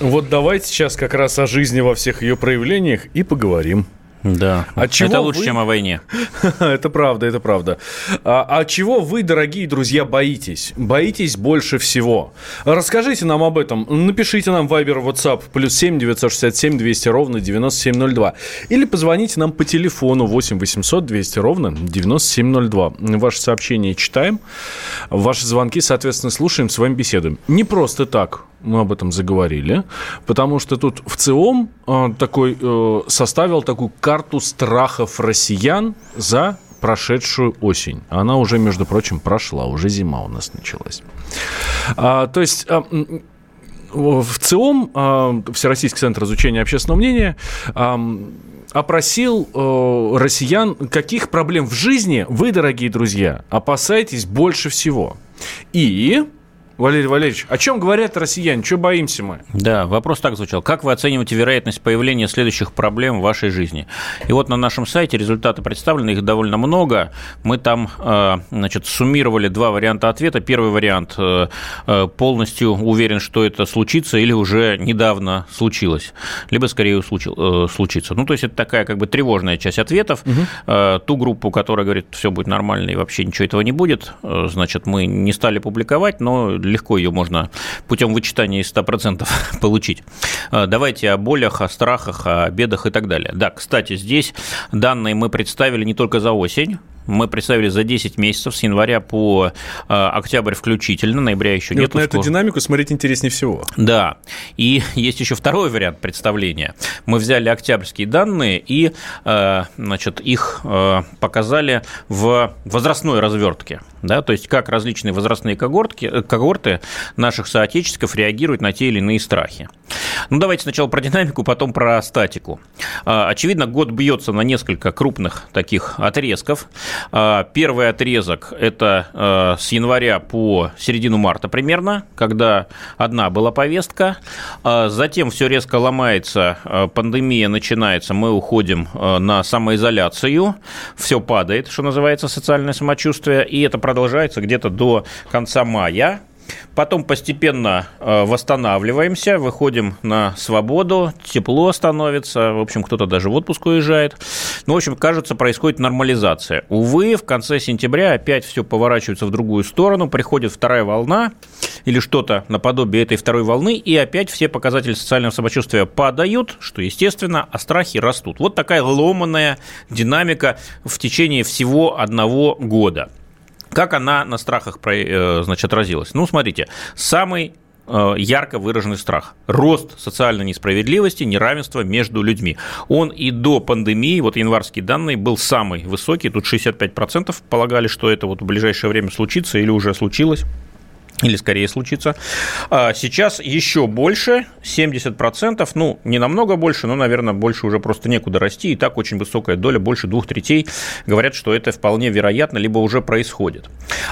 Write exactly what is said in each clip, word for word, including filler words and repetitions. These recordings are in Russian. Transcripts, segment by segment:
Вот давайте сейчас как раз о жизни во всех ее проявлениях и поговорим. Да, от чего это лучше, вы... чем о войне. Это правда, это правда. А, а чего вы, дорогие друзья, боитесь? Боитесь больше всего? Расскажите нам об этом. Напишите нам в Viber, WhatsApp, плюс семь девятьсот шестьдесят семь двести ровно девяносто семь ноль два. Или позвоните нам по телефону восемь восемьсот двести ровно девяносто семь ноль два. Ваши сообщения читаем, ваши звонки, соответственно, слушаем, с вами беседуем. Не просто так мы об этом заговорили, потому что тут ВЦИОМ э, такой, э, составил такую карту страхов россиян за прошедшую осень. Она уже, между прочим, прошла, уже зима у нас началась. А, то есть... А, ВЦИОМ, Всероссийский центр изучения общественного мнения, опросил россиян, каких проблем в жизни вы, дорогие друзья, опасаетесь больше всего. И... Валерий Валерьевич, о чем говорят россияне? Чего боимся мы? Да, вопрос так звучал. Как вы оцениваете вероятность появления следующих проблем в вашей жизни? И вот на нашем сайте результаты представлены, их довольно много. Мы там, значит, суммировали два варианта ответа. Первый вариант – полностью уверен, что это случится или уже недавно случилось, либо скорее случится. Ну, то есть это такая как бы тревожная часть ответов. Угу. Ту группу, которая говорит, все будет нормально и вообще ничего этого не будет, значит, мы не стали публиковать, но легко ее можно путем вычитания из ста процентов получить. Давайте о болях, о страхах, о бедах и так далее. Да, кстати, здесь данные мы представили не только за осень. Мы представили за десять месяцев, с января по э, октябрь включительно, ноября еще нет. И вот на эту динамику смотреть интереснее всего. Да, и есть еще второй вариант представления. Мы взяли октябрьские данные и э, значит, их э, показали в возрастной развертке, да? То есть как различные возрастные когортки, когорты наших соотечественников реагируют на те или иные страхи. Ну, давайте сначала про динамику, потом про статику. Э, очевидно, год бьется на несколько крупных таких отрезков. Первый отрезок – это с января по середину марта примерно, когда одна была повестка. Затем все резко ломается, пандемия начинается, мы уходим на самоизоляцию, все падает, что называется, социальное самочувствие, и это продолжается где-то до конца мая. Потом постепенно восстанавливаемся, выходим на свободу, тепло становится, в общем, кто-то даже в отпуск уезжает. Ну, в общем, кажется, происходит нормализация. Увы, в конце сентября опять все поворачивается в другую сторону, приходит вторая волна или что-то наподобие этой второй волны, и опять все показатели социального самочувствия падают, что естественно, а страхи растут. Вот такая ломаная динамика в течение всего одного года. Как она на страхах, значит, отразилась? Ну, смотрите, самый ярко выраженный страх – рост социальной несправедливости, неравенства между людьми. Он и до пандемии, вот январские данные, был самый высокий, тут шестьдесят пять процентов полагали, что это вот в ближайшее время случится или уже случилось. Или скорее случится. Сейчас еще больше, семьдесят процентов, ну, не намного больше, но, наверное, больше уже просто некуда расти. И так очень высокая доля, больше двух третей, говорят, что это вполне вероятно, либо уже происходит.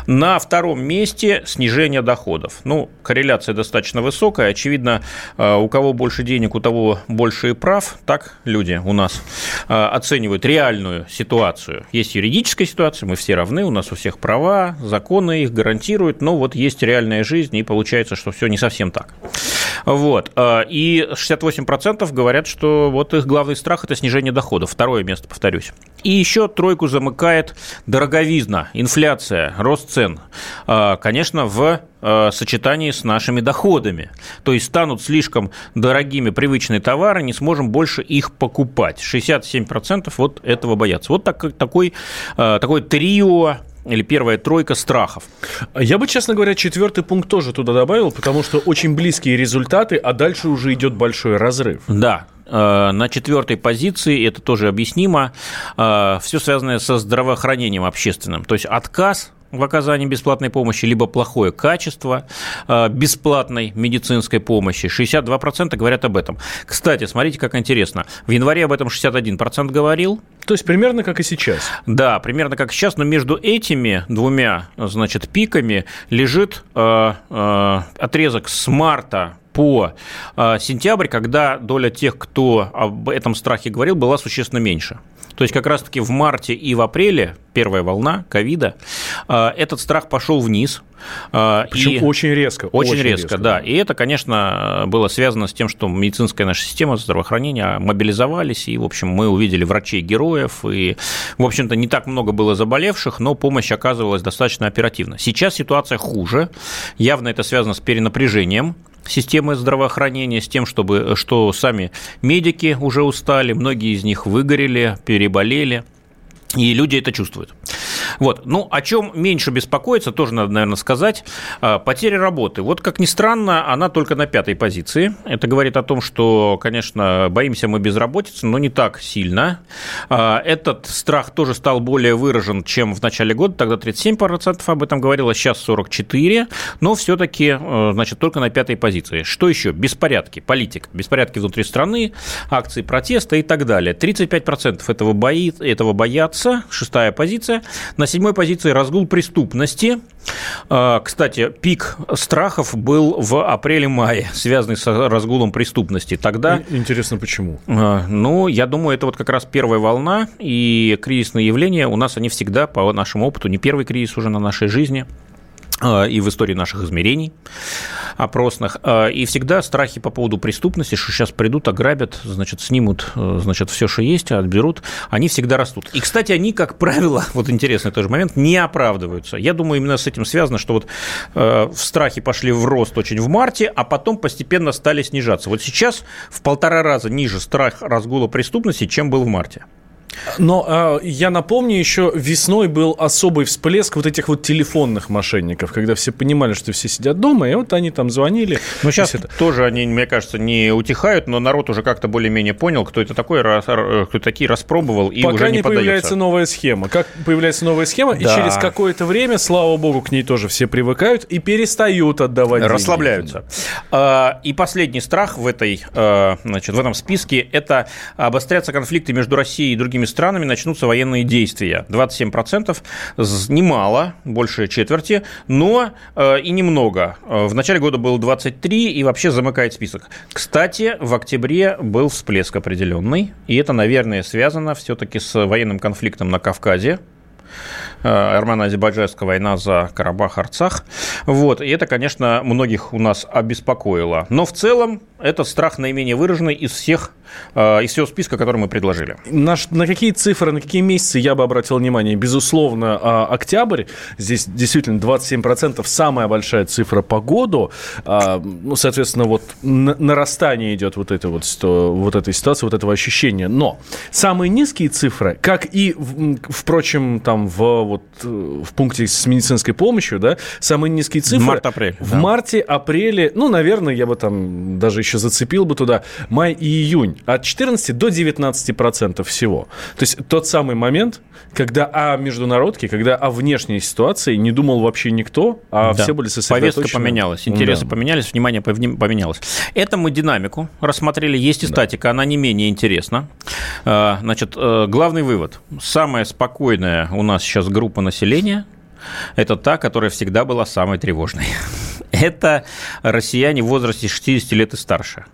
На втором месте снижение доходов. Ну, корреляция достаточно высокая. Очевидно, у кого больше денег, у того больше и прав. Так люди у нас оценивают реальную ситуацию. Есть юридическая ситуация, мы все равны, у нас у всех права, законы их гарантируют, но вот есть реальность. Реальная жизнь, и получается, что все не совсем так. Вот. И шестьдесят восемь процентов говорят, что вот их главный страх – это снижение доходов. Второе место, повторюсь. И еще тройку замыкает дороговизна, инфляция, рост цен. Конечно, в сочетании с нашими доходами. То есть станут слишком дорогими привычные товары, не сможем больше их покупать. шестьдесят семь процентов вот этого боятся. Вот так, такой, такое трио, или первая тройка страхов. Я бы, честно говоря, четвертый пункт тоже туда добавил, потому что очень близкие результаты, а дальше уже идет большой разрыв. Да. На четвертой позиции, это тоже объяснимо, все связанное со здравоохранением общественным. То есть отказ в оказании бесплатной помощи, либо плохое качество бесплатной медицинской помощи. шестьдесят два процента говорят об этом. Кстати, смотрите, как интересно. В январе об этом шестьдесят один процент говорил. То есть примерно как и сейчас. Да, примерно как сейчас, но между этими двумя, значит, пиками лежит э, э, отрезок с марта по э, сентябрь, когда доля тех, кто об этом страхе говорил, была существенно меньше. То есть как раз-таки в марте и в апреле, первая волна ковида, э, этот страх пошел вниз. Э, Причем и... очень резко. Очень, очень резко, резко, да. И это, конечно, было связано с тем, что медицинская наша система здравоохранения мобилизовались, и, в общем, мы увидели врачей-героев, и, в общем-то, не так много было заболевших, но помощь оказывалась достаточно оперативно. Сейчас ситуация хуже. Явно это связано с перенапряжением системы здравоохранения, с тем, чтобы, что сами медики уже устали, многие из них выгорели, переболели, и люди это чувствуют. Вот. Ну, о чем меньше беспокоиться, тоже надо, наверное, сказать. Потеря работы. Вот, как ни странно, она только на пятой позиции. Это говорит о том, что, конечно, боимся мы безработицы, но не так сильно. Этот страх тоже стал более выражен, чем в начале года. Тогда тридцать семь процентов об этом говорило, сейчас сорок четыре процента. Но все-таки, значит, только на пятой позиции. Что еще? Беспорядки. Политика. Беспорядки внутри страны, акции протеста и так далее. тридцать пять процентов этого, бои... этого боятся. Шестая позиция. На седьмой позиции разгул преступности. Кстати, пик страхов был в апреле-мае, связанный с разгулом преступности. Тогда... Интересно, почему? Ну, я думаю, это вот как раз первая волна, и кризисные явления у нас, они всегда, по нашему опыту, не первый кризис уже на нашей жизни и в истории наших измерений опросных. И всегда страхи по поводу преступности, что сейчас придут, ограбят, значит, снимут, значит, все, что есть, отберут, они всегда растут. И, кстати, они, как правило, вот интересный тоже момент, не оправдываются. Я думаю, именно с этим связано, что вот э, страхи пошли в рост очень в марте, а потом постепенно стали снижаться. Вот сейчас в полтора раза ниже страх разгула преступности, чем был в марте. Но э, я напомню, еще весной был особый всплеск вот этих вот телефонных мошенников, когда все понимали, что все сидят дома, и вот они там звонили. Ну, сейчас это... тоже они, мне кажется, не утихают, но народ уже как-то более-менее понял, кто это такой, кто такие, распробовал, и пока уже не, не подается. Пока не появляется новая схема. Как появляется новая схема, да. И через какое-то время, слава богу, к ней тоже все привыкают и перестают отдавать деньги. Расслабляются. И последний страх в, этой, значит, в этом списке – это обострятся конфликты между Россией и другими странами, начнутся военные действия. двадцать семь процентов немало, больше четверти, но э, и немного. В начале года было двадцать три, и вообще замыкает список. Кстати, в октябре был всплеск определенный, и это, наверное, связано все-таки с военным конфликтом на Кавказе. Армяно-Азербайджанская война за Карабах-Арцах. Вот. И это, конечно, многих у нас обеспокоило. Но в целом этот страх наименее выраженный из всех, из всего списка, который мы предложили. На, на какие цифры, на какие месяцы я бы обратил внимание? Безусловно, октябрь. Здесь действительно двадцать семь процентов самая большая цифра по году. Ну, соответственно, вот нарастание идет вот, это вот, вот этой ситуации, вот этого ощущения. Но самые низкие цифры, как и, впрочем, там, В, вот, в пункте с медицинской помощью, да, самые низкие цифры. Март-апрель. В да. марте-апреле, ну, наверное, я бы там даже еще зацепил бы туда май и июнь. От четырнадцати до девятнадцати процентов всего. То есть тот самый момент, когда о международке, когда о внешней ситуации не думал вообще никто, а да. все были сосредоточены. Повестка поменялась, интересы да. поменялись, внимание поменялось. Это мы динамику рассмотрели. Есть и да. статика, она не менее интересна. Значит, главный вывод. Самое спокойное у нас сейчас группа населения, это та, которая всегда была самой тревожной. Это россияне в возрасте шестидесяти лет и старше.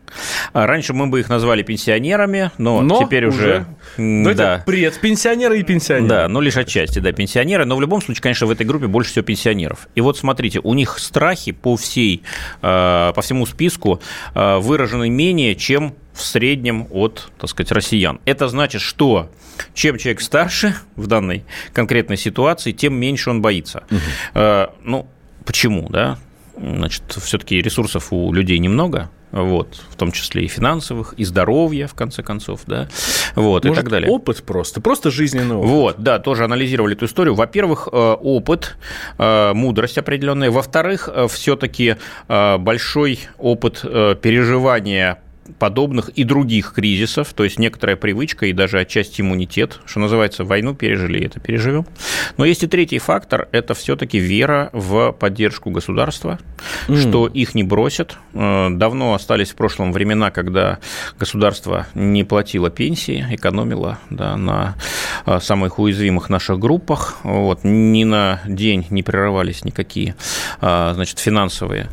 Раньше мы бы их назвали пенсионерами, но, но теперь уже... уже... Да. Это предпенсионеры и пенсионеры. Да, но лишь отчасти, да, пенсионеры. Но в любом случае, конечно, в этой группе больше всего пенсионеров. И вот смотрите, у них страхи по всей, по всему списку выражены менее, чем в среднем от, так сказать, россиян. Это значит, что чем человек старше в данной конкретной ситуации, тем меньше он боится. Угу. Э, ну, почему, да? Значит, все-таки ресурсов у людей немного. Вот, в том числе и финансовых, и здоровья, в конце концов, да, вот, может, и так далее. Опыт просто, просто жизненный опыт. Вот, да, тоже анализировали эту историю. Во-первых, опыт, мудрость определенная. Во-вторых, все-таки большой опыт переживания подобных и других кризисов, то есть некоторая привычка и даже отчасти иммунитет, что называется, войну пережили, это переживем. Но есть и третий фактор, это все-таки вера в поддержку государства, mm. что их не бросят. Давно остались в прошлом времена, когда государство не платило пенсии, экономило да, на самых уязвимых наших группах, вот, ни на день не прерывались никакие, значит, финансовые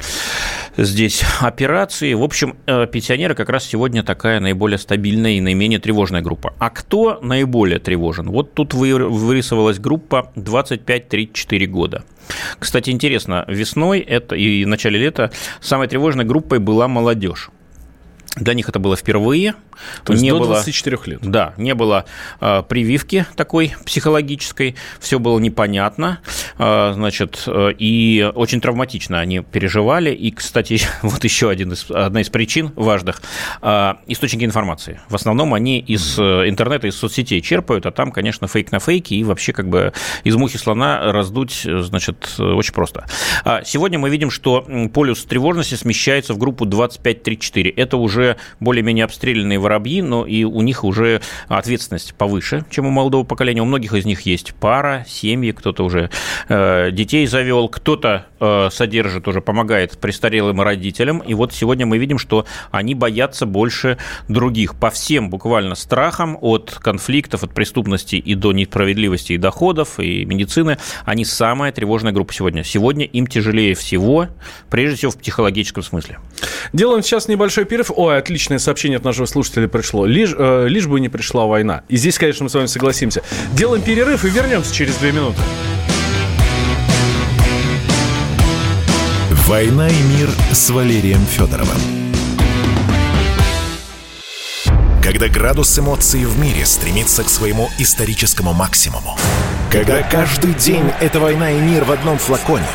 здесь операции. В общем, пенсионеры как раз сегодня такая наиболее стабильная и наименее тревожная группа. А кто наиболее тревожен? Вот тут вырисовалась группа двадцать пять - тридцать четыре года. Кстати, интересно, весной это, и в начале лета самой тревожной группой была молодежь. Для них это было впервые. То есть не до двадцати четырёх было, лет. Да, не было э, прививки такой психологической, все было непонятно, э, значит, э, и очень травматично они переживали. И, кстати, вот еще один из, одна из причин важных э, – источники информации. В основном они из э, интернета, из соцсетей черпают, а там, конечно, фейк на фейке, и вообще как бы из мухи слона раздуть, значит, очень просто. А сегодня мы видим, что полюс тревожности смещается в группу двадцать пять - тридцать четыре. Это уже более-менее обстрелянные воробьи, но и у них уже ответственность повыше, чем у молодого поколения. У многих из них есть пара, семьи, кто-то уже э, детей завел, кто-то э, содержит, уже помогает престарелым родителям. И вот сегодня мы видим, что они боятся больше других. По всем буквально страхам от конфликтов, от преступности и до несправедливости, и доходов, и медицины, они самая тревожная группа сегодня. Сегодня им тяжелее всего, прежде всего в психологическом смысле. Делаем сейчас небольшой перерыв. Ой, отличное сообщение от нашего слушателя пришло. Лишь, э, лишь бы не пришла война. И здесь, конечно, мы с вами согласимся. Делаем перерыв и вернемся через две минуты. «Война и мир» с Валерием Федоровым. Когда градус эмоций в мире стремится к своему историческому максимуму. Когда каждый день это «Война и мир» в одном флаконе.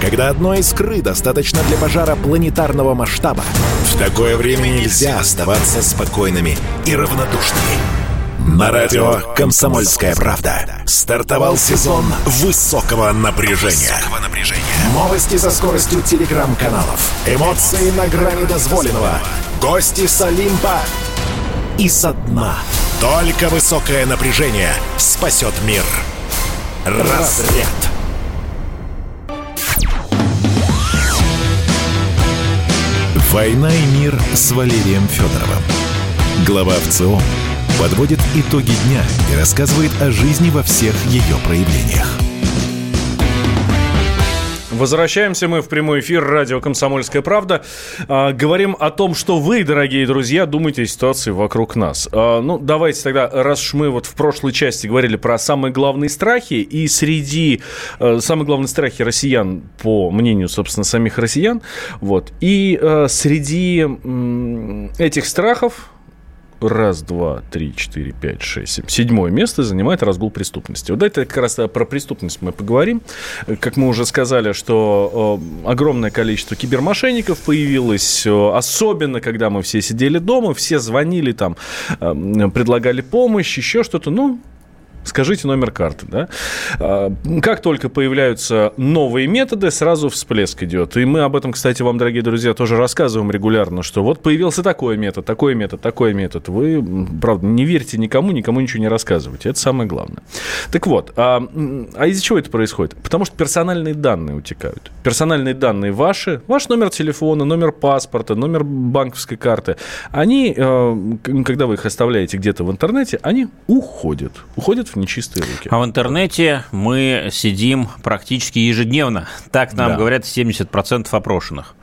Когда одной искры достаточно для пожара планетарного масштаба, в такое время нельзя оставаться спокойными и равнодушными. На радио «Комсомольская правда» стартовал сезон высокого напряжения. Новости со скоростью телеграм-каналов, эмоции на грани дозволенного, гости с Олимпа и со дна. Только высокое напряжение спасет мир. Разряд. «Война и мир» с Валерием Федоровым. Глава ВЦО подводит итоги дня и рассказывает о жизни во всех ее проявлениях. Возвращаемся мы в прямой эфир радио «Комсомольская правда». А, говорим о том, что вы, дорогие друзья, думаете о ситуации вокруг нас. А, ну, давайте тогда, раз уж мы вот в прошлой части говорили про самые главные страхи, и среди а, самые главные страхи россиян, по мнению, собственно, самих россиян, вот, и а, среди м- этих страхов Раз, два, три, четыре, пять, шесть, семь. Седьмое место занимает разгул преступности. Вот это как раз про преступность мы поговорим. Как мы уже сказали, что э, огромное количество кибермошенников появилось, э, особенно когда мы все сидели дома, все звонили там, э, предлагали помощь, еще что-то, ну... Скажите номер карты, да? Как только появляются новые методы, сразу всплеск идет. И мы об этом, кстати, вам, дорогие друзья, тоже рассказываем регулярно, что вот появился такой метод, такой метод, такой метод. Вы, правда, не верьте никому, никому ничего не рассказывайте. Это самое главное. Так вот, а, а из-за чего это происходит? Потому что персональные данные утекают. Персональные данные ваши, ваш номер телефона, номер паспорта, номер банковской карты, они, когда вы их оставляете где-то в интернете, они уходят. Уходят в нечистые руки. А в интернете мы сидим практически ежедневно. Так нам да. говорят семьдесят процентов опрошенных.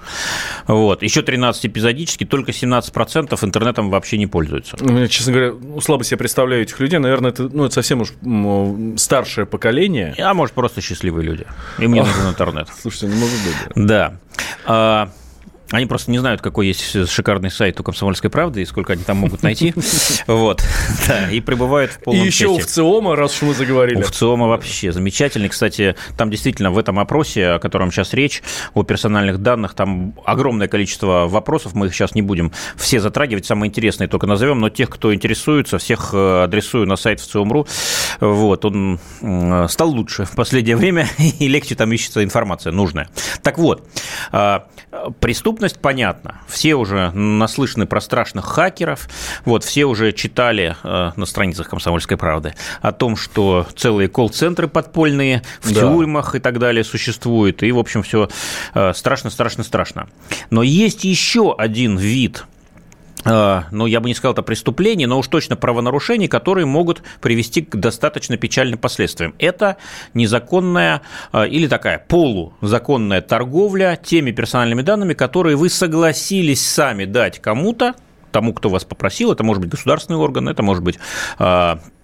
Вот. Еще тринадцать процентов эпизодически, только семнадцать процентов интернетом вообще не пользуются. Я, честно говоря, слабо себе представляю этих людей. Наверное, это, ну, это совсем уж старшее поколение. А может, просто счастливые люди. Им не нужен интернет. Слушайте, не может быть. Да. Да. Они просто не знают, какой есть шикарный сайт у «Комсомольской правды» и сколько они там могут найти. Вот. Да, и пребывают в полном счастье. И еще у ВЦИОМа, раз уж мы заговорили. У ВЦИОМа вообще замечательный. Кстати, там действительно в этом опросе, о котором сейчас речь, о персональных данных, там огромное количество вопросов. Мы их сейчас не будем все затрагивать. Самые интересные только назовем. Но тех, кто интересуется, всех адресую на сайт вэ цэ о эм точка ру. Вот. Он стал лучше в последнее время, и легче там ищется информация нужная. Так вот, преступность преступность, понятно. Все уже наслышаны про страшных хакеров. Вот, все уже читали э, на страницах «Комсомольской правды» о том, что целые колл-центры подпольные в да. тюрьмах и так далее существуют. И, в общем, все страшно-страшно-страшно. Э, Но есть еще один вид... ну, я бы не сказал, это преступление, но уж точно правонарушений, которые могут привести к достаточно печальным последствиям. Это незаконная или такая полузаконная торговля теми персональными данными, которые вы согласились сами дать кому-то, тому, кто вас попросил. Это может быть государственный орган, это может быть...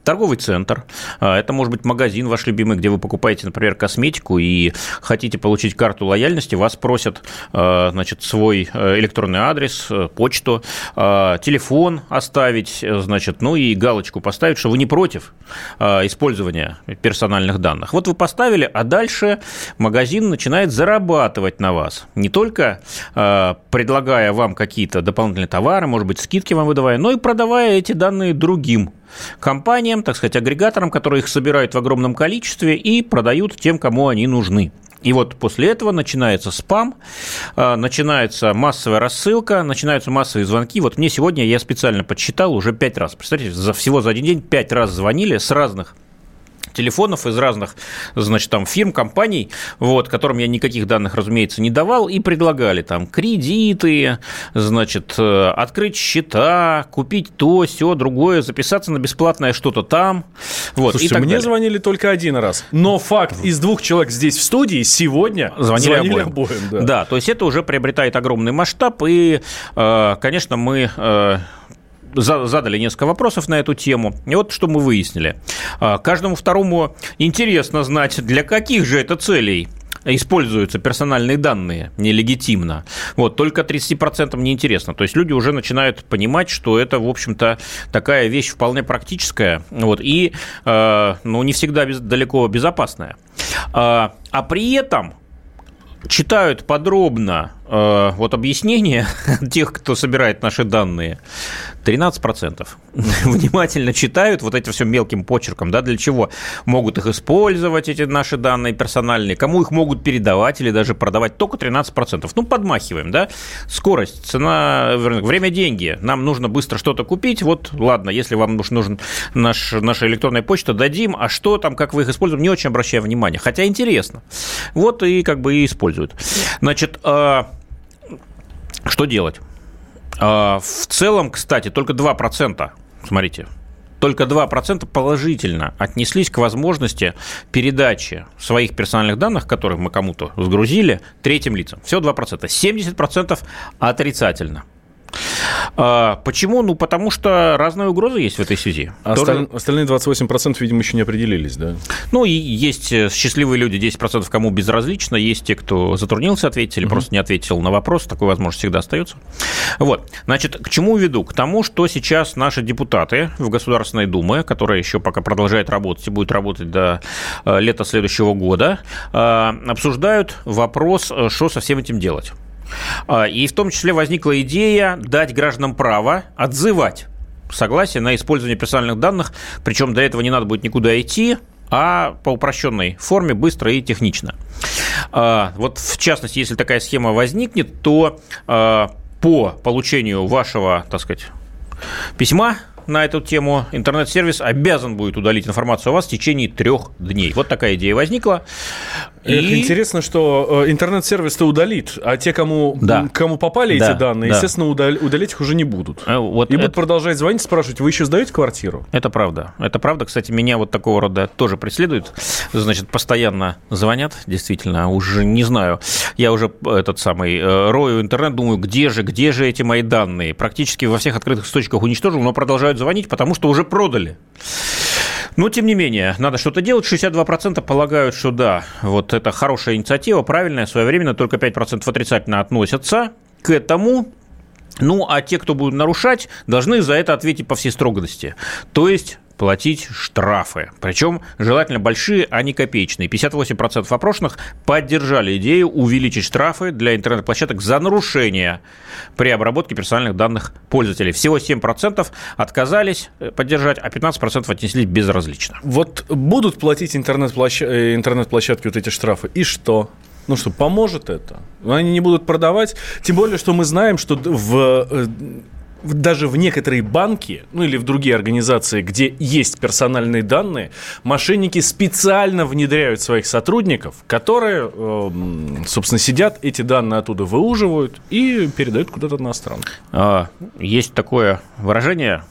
торговый центр, это может быть магазин ваш любимый, где вы покупаете, например, косметику и хотите получить карту лояльности, вас просят, значит, свой электронный адрес, почту, телефон оставить, значит, ну и галочку поставить, что вы не против использования персональных данных. Вот вы поставили, а дальше магазин начинает зарабатывать на вас, не только предлагая вам какие-то дополнительные товары, может быть, скидки вам выдавая, но и продавая эти данные другим компаниям, так сказать, агрегаторам, которые их собирают в огромном количестве и продают тем, кому они нужны. И вот после этого начинается спам, начинается массовая рассылка, начинаются массовые звонки. Вот мне сегодня, я специально подсчитал, уже пять раз. Представляете, за, всего за один день пять раз звонили с разных телефонов, из разных, значит, там, фирм, компаний, вот, которым я никаких данных, разумеется, не давал, и предлагали там кредиты, значит, открыть счета, купить то, сё, другое, записаться на бесплатное что-то там. Вот. Слушайте, и так мне далее. Звонили только один раз, но факт, из двух человек здесь в студии сегодня звонили, звонили обоим. обоим да. да, то есть это уже приобретает огромный масштаб, и, конечно, мы... задали несколько вопросов на эту тему. И вот что мы выяснили. Каждому второму интересно знать, для каких же это целей используются персональные данные нелегитимно. Вот, только тридцать процентов неинтересно. То есть люди уже начинают понимать, что это, в общем-то, такая вещь вполне практическая, вот, и ну, не всегда без, далеко безопасная. А, а при этом... читают подробно э, вот объяснения тех, кто собирает наши данные, тринадцать процентов внимательно читают вот это все мелким почерком, да, для чего могут их использовать, эти наши данные персональные, кому их могут передавать или даже продавать, только тринадцать процентов. Ну, подмахиваем, да, скорость, цена, время, деньги, нам нужно быстро что-то купить, вот, ладно, если вам нужна наш, наша электронная почта, дадим, а что там, как вы их используем, не очень обращаем внимания, хотя интересно. Вот и как бы и используем. Значит, э, что делать? Э, в целом, кстати, только два процента, смотрите, только два процента положительно отнеслись к возможности передачи своих персональных данных, которые мы кому-то сгрузили, третьим лицам. Всего два процента. семьдесят процентов отрицательно. Почему? Ну, потому что разные угрозы есть в этой связи. Осталь... Тоже... Остальные двадцать восемь процентов, видимо, еще не определились, да? Ну, и есть счастливые люди, десять процентов, кому безразлично, есть те, кто затруднился ответить или угу. просто не ответил на вопрос, такой возможность всегда остается. Вот, значит, к чему веду? К тому, что сейчас наши депутаты в Государственной Думе, которая еще пока продолжает работать и будет работать до лета следующего года, обсуждают вопрос, что со всем этим делать. И в том числе возникла идея дать гражданам право отзывать согласие на использование персональных данных, причем до этого не надо будет никуда идти, а по упрощенной форме, быстро и технично. Вот в частности, если такая схема возникнет, то по получению вашего, так сказать, письма на эту тему интернет-сервис обязан будет удалить информацию о вас в течение трех дней. Вот такая идея возникла. И... Эх, интересно, что интернет-сервис-то удалит, а те, кому, да. кому попали да. эти данные, да. естественно, удалять их уже не будут. А вот и это... будут продолжать звонить, спрашивать, вы еще сдаете квартиру? Это правда. Это правда. Кстати, меня вот такого рода тоже преследуют. Значит, постоянно звонят, действительно, уже не знаю. Я уже этот самый рою интернет, думаю, где же, где же эти мои данные? Практически во всех открытых источниках уничтожил, но продолжают звонить, потому что уже продали. Но, тем не менее, надо что-то делать. шестьдесят два процента полагают, что да, вот это хорошая инициатива, правильная, своевременно, только пять процентов отрицательно относятся к этому. Ну, а те, кто будут нарушать, должны за это ответить по всей строгости. То есть... платить штрафы. Причем желательно большие, а не копеечные. пятьдесят восемь процентов опрошенных поддержали идею увеличить штрафы для интернет-площадок за нарушение при обработке персональных данных пользователей. Всего семь процентов отказались поддержать, а пятнадцать процентов отнеслись безразлично. Вот будут платить интернет-площадки, интернет-площадки вот эти штрафы, и что? Ну что, поможет это? Они не будут продавать. Тем более, что мы знаем, что в... даже в некоторые банки, ну или в другие организации, где есть персональные данные, мошенники специально внедряют своих сотрудников, которые, собственно, сидят, эти данные оттуда выуживают и передают куда-то на страну. Есть такое выражение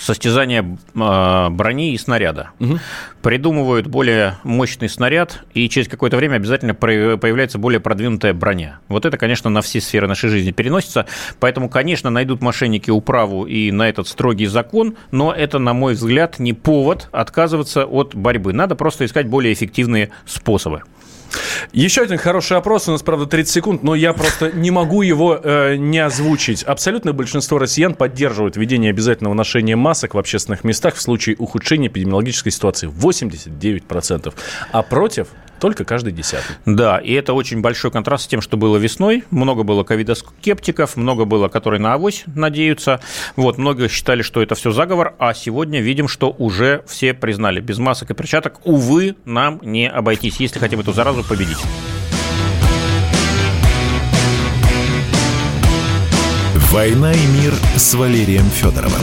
«состязание брони и снаряда». Угу. Придумывают более мощный снаряд, и через какое-то время обязательно появляется более продвинутая броня. Вот это, конечно, на все сферы нашей жизни переносится. Поэтому, конечно, найдут мошенники управу и на этот строгий закон, но это, на мой взгляд, не повод отказываться от борьбы. Надо просто искать более эффективные способы. Еще один хороший опрос. У нас, правда, тридцать секунд, но я просто не могу его э, не озвучить. Абсолютное большинство россиян поддерживают введение обязательного ношения масок в общественных местах в случае ухудшения эпидемиологической ситуации. восемьдесят девять процентов. А против только каждый десятый. Да, и это очень большой контраст с тем, что было весной. Много было ковидоскептиков, много было, которые на авось надеются. Вот, многие считали, что это все заговор, а сегодня видим, что уже все признали. Без масок и перчаток, увы, нам не обойтись, если хотим эту заразу победить. «Война и мир» с Валерием Федоровым.